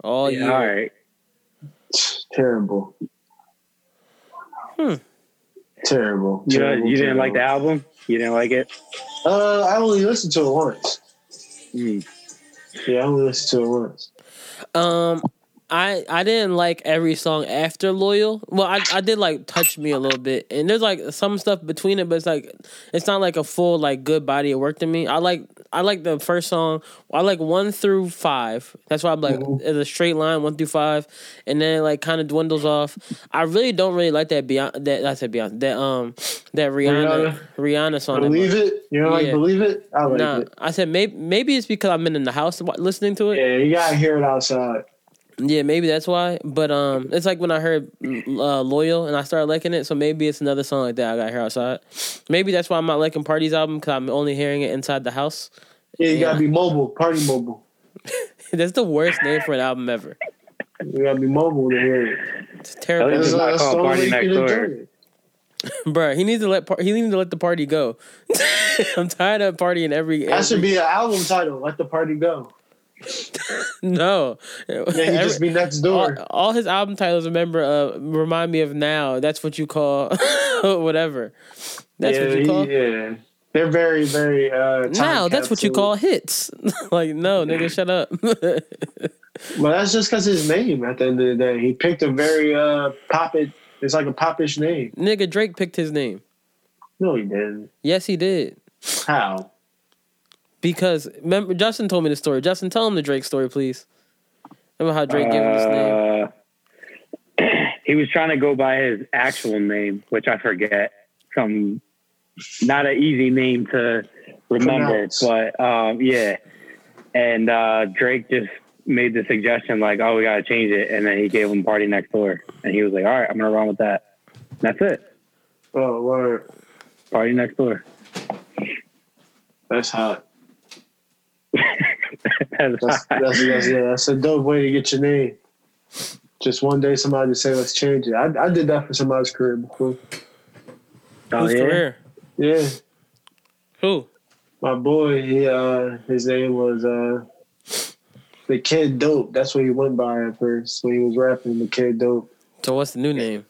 All yeah, year. All right. It's terrible. Terrible. You didn't like the album? You didn't like it? I only listened to it once. Yeah, I only listened to it once. I didn't like every song after Loyal. Well, I did like Touch Me a little bit. And there's like some stuff between it, but it's like it's not like a full like good body of work to me. I like the first song. I like 1 through 5. That's why I'm like it's a straight line 1 through 5, and then it like kind of dwindles off. I really don't like that Beyonce. That Rihanna song. Believe it? You don't like Believe It? I like it. I said maybe it's because I'm in the house listening to it. Yeah, you gotta hear it outside. Yeah, maybe that's why. But it's like when I heard Loyal and I started liking it, so maybe it's another song like that I gotta hear outside. Maybe that's why I'm not liking Party's album, because I'm only hearing it inside the house. Yeah, you gotta be mobile. Party mobile. That's the worst name for an album ever. You gotta be mobile to hear it. It's terrible. It's not called Party Next Door. Bruh, he needs to let the party go. I'm tired of partying every... That should be an album title, Let the Party Go. No, yeah, he just be next door. All his album titles remind me of Now. That's what you call whatever. That's what you call. Yeah, they're very, very. Now that's what you call hits. Like no, nigga, shut up. Well, that's just because his name. At the end of the day, he picked a very pop. It's like a popish name. Nigga, Drake picked his name. No, he didn't. Yes, he did. How? Because remember, Justin told me the story. Justin, tell him the Drake story, please. Remember how Drake gave him his name? He was trying to go by his actual name, which I forget. Some not an easy name to remember, but yeah. And Drake just made the suggestion like, "Oh, we gotta change it," and then he gave him Party Next Door, and he was like, "All right, I'm gonna run with that." And that's it. Oh, word! Party Next Door. That's hot. That's a dope way to get your name. Just one day somebody say let's change it. I did that for somebody's career before. Oh, whose career? Yeah. Who? My boy. He his name was the Kid Dope. That's what he went by at first when he was rapping. The Kid Dope. So what's the new name?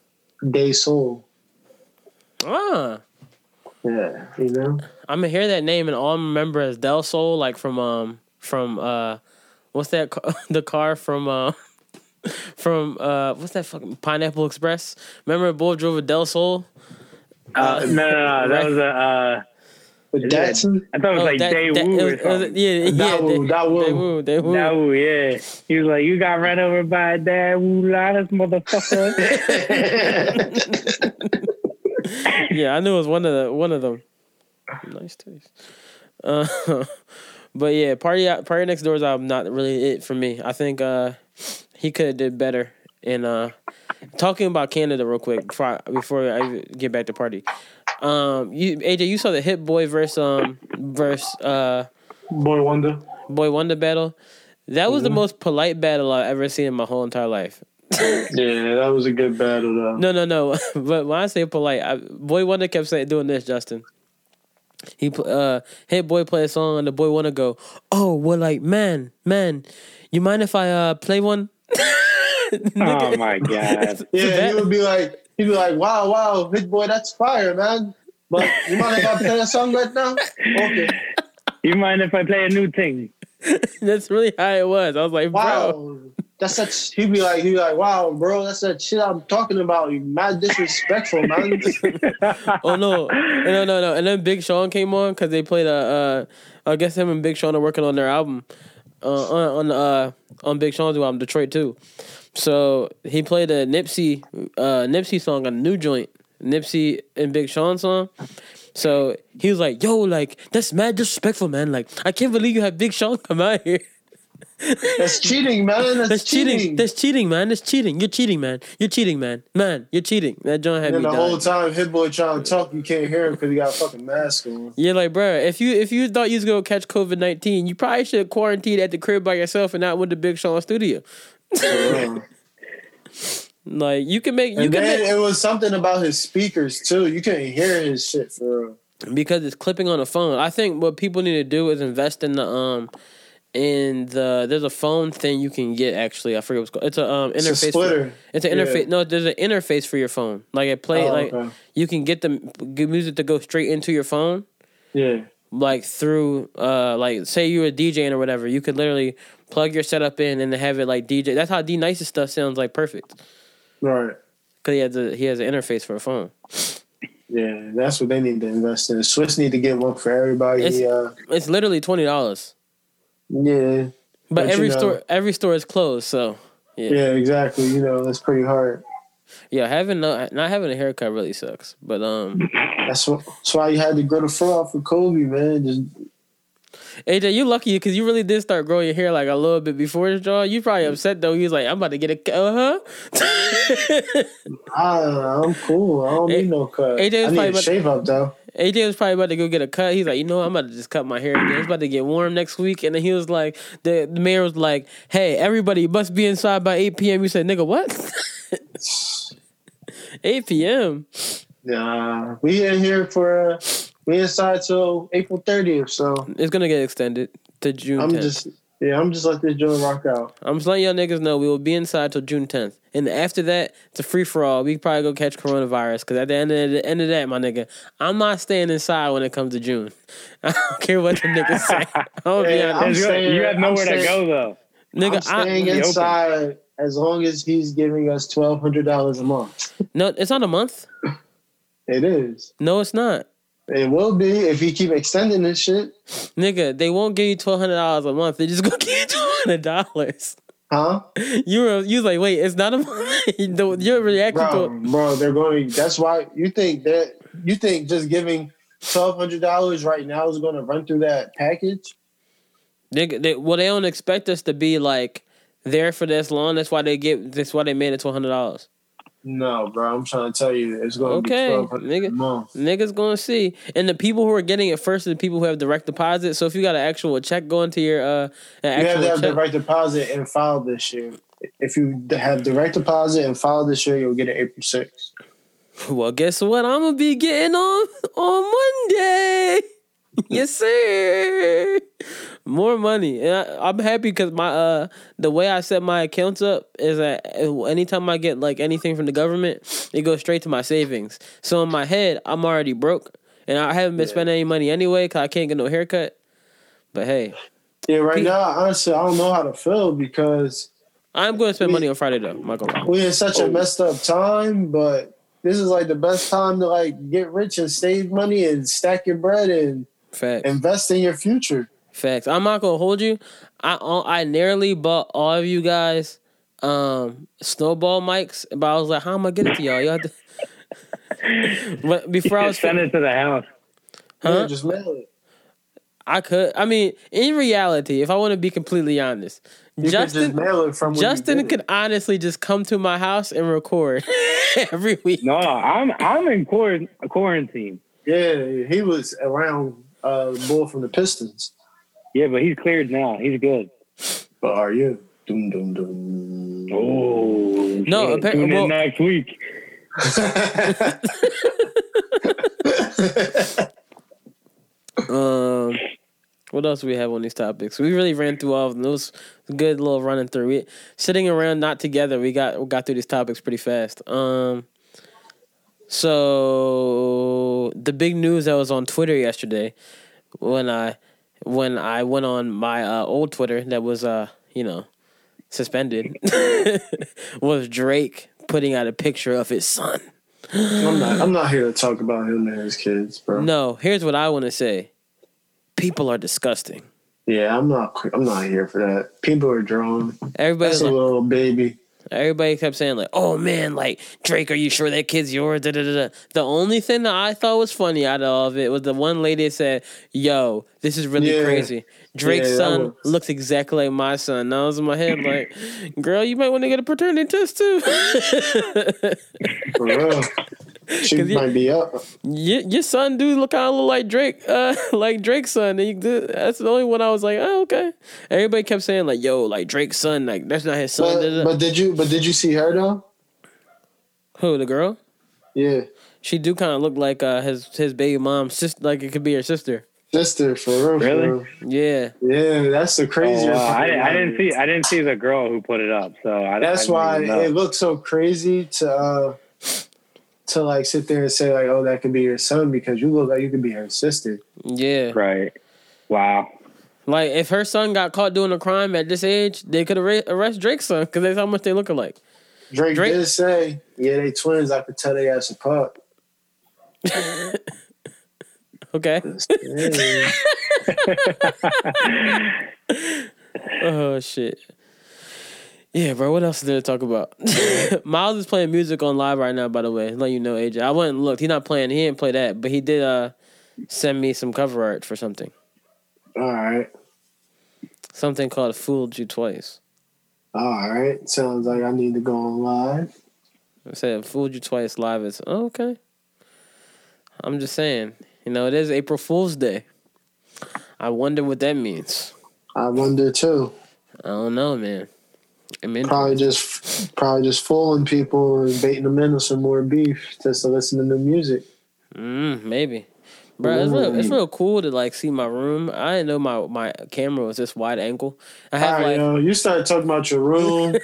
Del Sol. Ah. Yeah, you know. I'm gonna hear that name and all I remember is Del Sol, like from what's that the car from what's that fucking Pineapple Express? Remember a boy drove a Del Sol? No, that was a Datsun. I thought it was like Daewoo or something. Daewoo, yeah. He was like, "You got run over by a Daewoo Linus, motherfucker." Yeah, I knew it was one of them. Nice taste. But yeah, Party Next Door is not really it for me. I think he could have did better. And talking about Canada real quick before I get back to Party. AJ, you saw the Hit Boy versus Boy Wonder battle. That was the most polite battle I've ever seen in my whole entire life. Yeah, that was a good battle though. No. But when I say polite, Boy Wonder kept doing this, Justin. He Hit Boy play a song and the Boy Wonder go, "Oh, we're like man. You mind if I play one?" Oh my god! Yeah, he'd be like, "Wow, Hit Boy, that's fire, man. But you mind if I play a song right now? Okay. You mind if I play a new thing?" That's really how it was. I was like, wow. Bro. That's such. He'd be like, "Wow, bro, that's that shit I'm talking about. You mad disrespectful, man." Oh no! And then Big Sean came on because they played I guess him and Big Sean are working on their album, on Big Sean's album Detroit 2. So he played a Nipsey song, a new joint, Nipsey and Big Sean song. So he was like, "Yo, like that's mad disrespectful, man. Like I can't believe you had Big Sean come out here." That's cheating, man. That's cheating. That's cheating, man. That's cheating. You're cheating, man. You're cheating, man. Man, you're cheating. That joint had me dying. The whole time Hit Boy trying to talk, you can't hear him because he got a fucking mask on. Yeah, like, bro, if you thought you was going to catch COVID-19, you probably should have quarantined at the crib by yourself and not with the Big Sean studio. Like, you can make... It was something about his speakers, too. You couldn't hear his shit, for real. because it's clipping on a phone. I think what people need to do is invest in the there's a phone thing you can get, actually. I forget what it's called. It's a interface. It's a splitter. It's an interface. Yeah. No, there's an interface for your phone. Like it play. Okay. You can get the music to go straight into your phone. Yeah. Like through, like say you were DJing or whatever, you could literally plug your setup in and have it like DJ. That's how D Nice's stuff sounds like perfect. Right. Because he has an interface for a phone. Yeah, that's what they need to invest in. Swizz need to get one for everybody. It's literally $20. Yeah. But every store is closed, so yeah, exactly. You know, that's pretty hard. Yeah, not having a haircut really sucks. But that's why you had to grow the fro out for Kobe, man. Just AJ, you lucky because you really did start growing your hair like a little bit before this draw. You probably upset though. He was like, "I'm about to get a cut." I'm cool. I don't need no cut. AJ was probably shave up though. AJ was probably about to go get a cut. He's like, "You know what? I'm about to just cut my hair again. It's about to get warm next week." And then he was like, the mayor was like, "Hey, everybody must be inside by 8 p.m." You said, "Nigga, what?" 8 p.m. Nah, we in here for we inside till April 30th, so it's gonna get extended to June. I'm just letting this joint rock out. I'm just letting y'all niggas know we will be inside till June 10th, and after that it's a free for all. We probably go catch coronavirus because at the end of that, my nigga, I'm not staying inside when it comes to June. I don't care what the niggas say. You have nowhere to go though, nigga. I'm staying inside. As long as he's giving us $1,200 a month. No, it's not a month. It is. No, it's not. It will be if you keep extending this shit. Nigga, they won't give you $1,200 a month. They're just going to give you $200. Huh? You was like, wait, it's not a month. You're reacting to it. Bro, they're going to... That's why you think just giving $1,200 right now is going to run through that package? Nigga, they don't expect us to be like... there for this long. That's why they made it to $100. No, bro, I'm trying to tell you, it's going to be $1,200 a month. Niggas going to see. And the people who are getting it first are the people who have direct deposit. So if you got an actual check going to your you have to have direct deposit and file this year. If you have direct deposit and file this year, you'll get it April 6th. Well, guess what? I'm going to be getting on Monday. Yes, sir. More money. And I'm happy because my the way I set my accounts up is that anytime I get like anything from the government, it goes straight to my savings. So in my head, I'm already broke, and I haven't been spending any money anyway because I can't get no haircut. But hey, yeah, now honestly, I don't know how to feel because I'm going to spend money on Friday though. Michael, we in such a messed up time, but this is like the best time to like get rich and save money and stack your bread and. Facts. Invest in your future. Facts. I'm not gonna hold you. I narrowly bought all of you guys snowball mics, but I was like, how am I getting to y'all? Y'all have to... But before I was send it to the house, huh? Yeah, just mail it. I could. I mean, in reality, if I want to be completely honest, Justin could honestly just come to my house and record every week. No, I'm in quarantine. Yeah, he was around bull from the Pistons. Yeah, but he's cleared now. He's good. But are you? Doom, doom, doom. Oh, no! Apparently, next week. What else do we have on these topics? We really ran through all of them. It was a good little running through. Sitting around not together, we got through these topics pretty fast. So the big news that was on Twitter yesterday, when I went on my old Twitter that was suspended, was Drake putting out a picture of his son. I'm not here to talk about him and his kids, bro. No, here's what I want to say: people are disgusting. Yeah, I'm not here for that. People are drawn. Everybody's a little baby. Everybody kept saying like, "Oh man, like Drake, are you sure that kid's yours?" Da, da, da, da. The only thing that I thought was funny out of all of it was the one lady that said, "Yo, this is really crazy. Drake's son looks exactly like my son." And I was in my head like, "Girl, you might want to get a paternity test too." For real, she might be up. Your son do look kind of look like Drake, like Drake's son. That's the only one I was like, "Oh, okay." Everybody kept saying like, "Yo, like Drake's son, like that's not his son." But did you see her though? Who, the girl? Yeah. she do kind of look like his baby mom's sister. Like it could be her sister. Sister, for real. Really? For real. Yeah. Yeah, that's the craziest. Oh, wow. I didn't see the girl who put it up. So that's why it looked so crazy to like sit there and say like, oh, that could be your son, because you look like you could be her sister. Yeah. Right. Wow. Like if her son got caught doing a crime at this age, they could arrest Drake's son because that's how much they look alike. Drake did say, yeah, they twins. I could tell they ass apart. Okay. Oh shit. Yeah, bro. What else is there to talk about? Miles is playing music on live right now. By the way, let you know, AJ. I went and looked. He's not playing. He didn't play that, but he did send me some cover art for something. All right. Something called "Fooled You Twice." All right. Sounds like I need to go on live. I said "Fooled You Twice" live is okay. I'm just saying. You know, it is April Fool's Day. I wonder what that means. I wonder too. I don't know, man. Probably just fooling people and baiting them into some more beef just to listen to new music. Maybe. Bro, it's real cool to like see my room. I didn't know my camera was this wide angle. I have all right, like yo, you started talking about your room.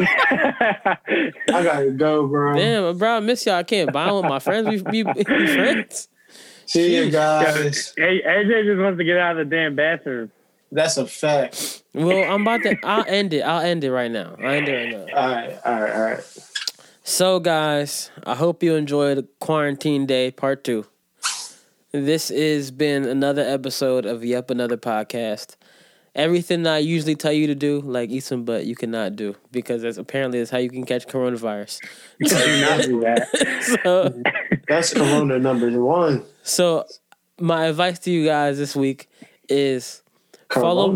I gotta go, bro. Damn, bro, I miss y'all. I can't buy with my friends. We friends. See you guys. Hey, AJ just wants to get out of the damn bathroom. That's a fact. Well, I'll end it right now. All right. So, guys, I hope you enjoyed Quarantine Day Part 2. This has been another episode of Yep, Another Podcast. Everything that I usually tell you to do, like eat some butt, you cannot do, because that's apparently is how you can catch coronavirus. You cannot do that. So, that's corona number 1. So my advice to you guys this week is follow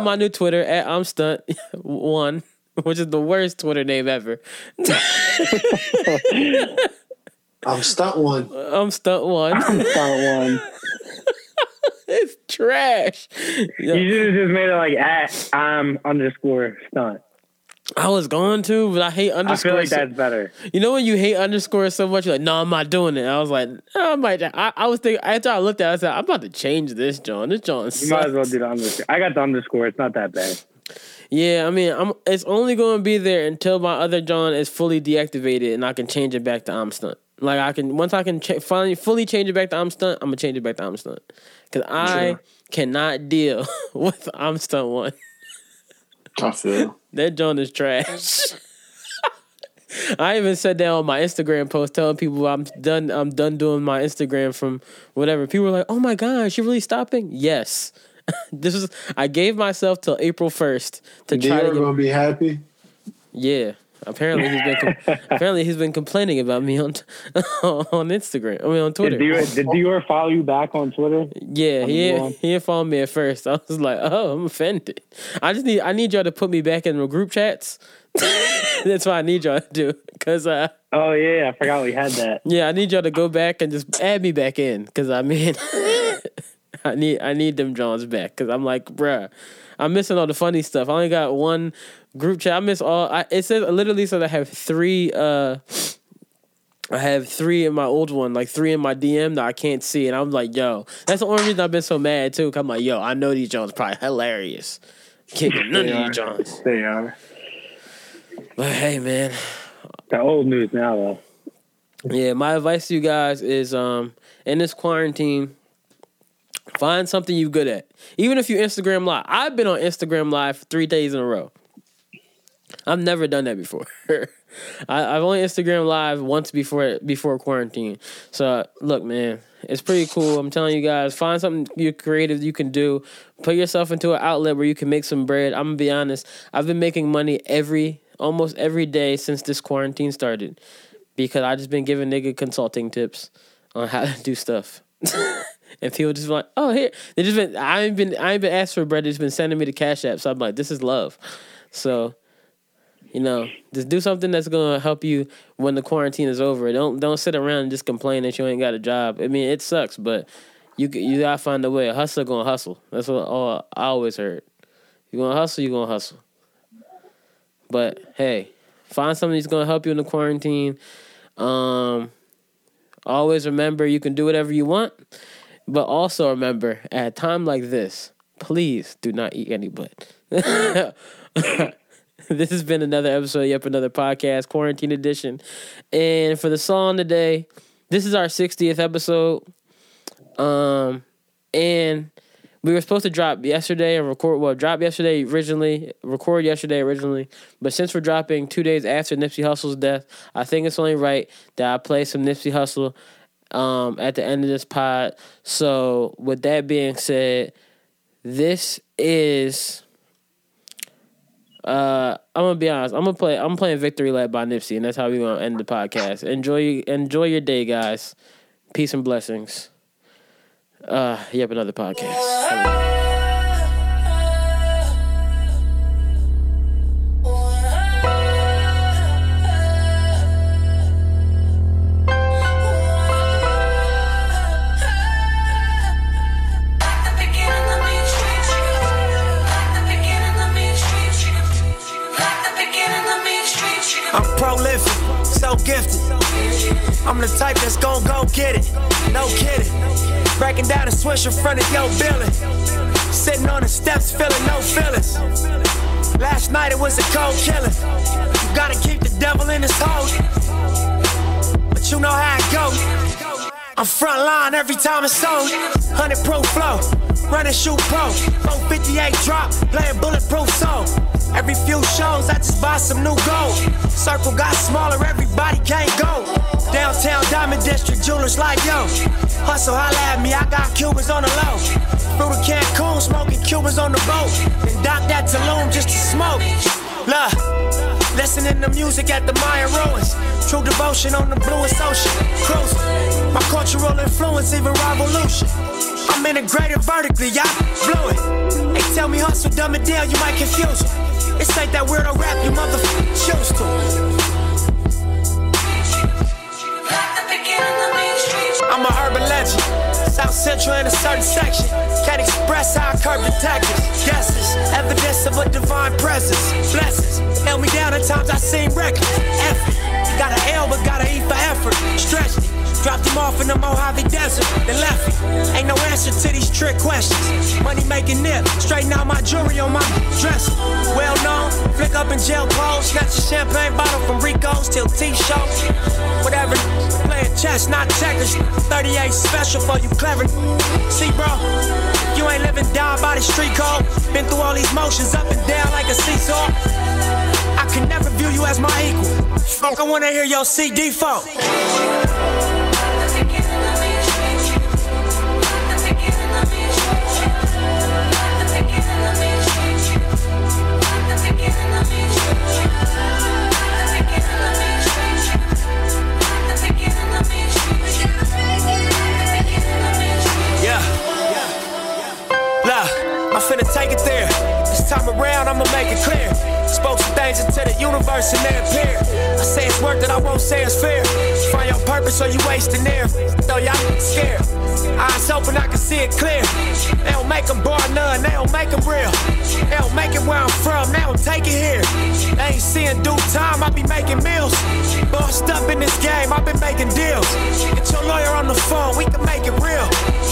my new Twitter at @imstunt1, which is the worst Twitter name ever. I'm stunt one. It's trash. Yeah. You should have just made it like at @_stunt. I was going to, but I hate underscore. I feel like that's better. You know when you hate underscore so much, you're like, no, I'm not doing it. I was like, oh, I might. I was thinking after I looked at it, I said, I'm about to change this, John. This John sucks. You might as well do the underscore. I got the underscore. It's not that bad. Yeah, I mean, it's only going to be there until my other John is fully deactivated and I can change it back to I'm stunt. Like I can, once I can finally fully change it back to I'm stunt, I'm gonna change it back to I'm stunt, because I cannot deal with I'm stunt 1. I feel that joint is trash. I even said that on my Instagram post, telling people I'm done doing my Instagram from whatever. People were like, "Oh my gosh, you're really stopping?" Yes. I gave myself till April 1st to try. You're gonna be happy. Yeah. Apparently he's been complaining about me on Instagram. I mean on Twitter. Did Dior follow you back on Twitter? Yeah, he followed me at first. I was like, oh, I'm offended. I need y'all to put me back in the group chats. That's what I need y'all to do. Cause oh yeah, I forgot we had that. Yeah, I need y'all to go back and just add me back in. Cause I mean, I need them Johns back. Cause I'm like, bruh, I'm missing all the funny stuff. I only got one group chat. I miss all. It says literally said I have 3. I have 3 in my old one, like 3 in my DM that I can't see, and I'm like, yo, that's the only reason I've been so mad too. Cause I'm like, yo, I know these Johns probably hilarious. Can't get none of these Johns. They are. But hey, man, the old news now though. Yeah, my advice to you guys is in this quarantine, find something you good at. Even if you Instagram live. I've been on Instagram live for 3 days in a row. I've never done that before. I've only Instagram live once before quarantine. So look, man, it's pretty cool. I'm telling you guys, find something you're creative you can do. Put yourself into an outlet where you can make some bread. I'm gonna be honest. I've been making money almost every day since this quarantine started, because I just been giving nigga consulting tips on how to do stuff. And people just like, oh, here they just been. I ain't been asked for bread. They just been sending me the Cash App. So I'm like, this is love. So, you know, just do something that's gonna help you when the quarantine is over. Don't sit around and just complain that you ain't got a job. I mean, it sucks, but you gotta find a way. A hustler gonna hustle. That's what I always heard. You gonna hustle, you gonna hustle. But hey, find something that's gonna help you in the quarantine. Always remember you can do whatever you want, but also remember at a time like this, please do not eat any butt. This has been another episode of Yep, Another Podcast, Quarantine Edition. And for the song today, this is our 60th episode. And we were supposed to drop yesterday and record, well, drop yesterday originally, record yesterday originally. But since we're dropping 2 days after Nipsey Hussle's death, I think it's only right that I play some Nipsey Hussle at the end of this pod. So with that being said, this is... I'm gonna be honest. I'm playing "Victory Lap" by Nipsey, and that's how we're gonna end the podcast. Enjoy your day, guys. Peace and blessings. Yep, another podcast. Hello. Gifted. I'm the type that's gon' go get it, no kidding. Breaking down a swish in front of your building. Sitting on the steps feeling no feelings. Last night it was a cold killing. You gotta keep the devil in his hole, but you know how it go. I'm front line every time it's sold. 100 proof flow, run and shoot pro. 458 drop, playing bulletproof song. Every few shows, I just buy some new gold. Circle got smaller, everybody can't go. Downtown Diamond District, jewelers like yo. Hustle, holla at me, I got Cubans on the low. Through the Cancun, smoking Cubans on the boat. Then dock that Tulum just to smoke. Look, listening to music at the Mayan ruins. True devotion on the bluest ocean. Cruising, my cultural influence, even revolution. I'm integrated vertically, y'all blew it. They tell me hustle, dumb it down, you might confuse it. This ain't that weirdo rap you motherfucking choose to. I'm a urban legend, South Central in a certain section. Can't express how I curb the tactics. Guesses, evidence of a divine presence. Blessings, held me down at times I seem reckless. Effort, got an L but got an E for effort. Stretched it, dropped him off in the Mojave Desert, then left it. Ain't no answer to these trick questions. Money making nip, straighten out my jewelry on my dresser. Well known, flick up in jail clothes. Snatch a champagne bottle from Rico's till T-shows. Whatever, playing chess, not checkers. 38 special for you clever. See bro, you ain't living down by the street code. Been through all these motions, up and down like a seesaw. I can never view you as my equal. Fuck, I wanna hear your CD phone. I'm finna take it there. This time around, I'ma make it clear. Spoke some things into the universe and they appear. I say it's worth it, I won't say it's fair. Find your purpose or you wasting air. Though y'all scared. Eyes open, I can see it clear. They don't make them bar none, they don't make them real. They don't make it where I'm from, they don't take it here. They ain't seeing due time, I be making meals. Bossed up in this game, I been making deals. Get your lawyer on the phone, we can make it real.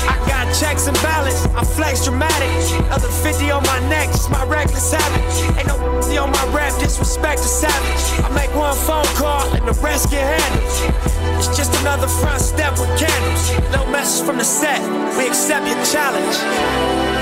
I got checks and balance, I flex dramatic. Other 50 on my neck, just my reckless habit. Ain't no on my rap, disrespect to savage. I make one phone call and the rest get handled. It's just another front step with candles. No message from the set, we accept your challenge.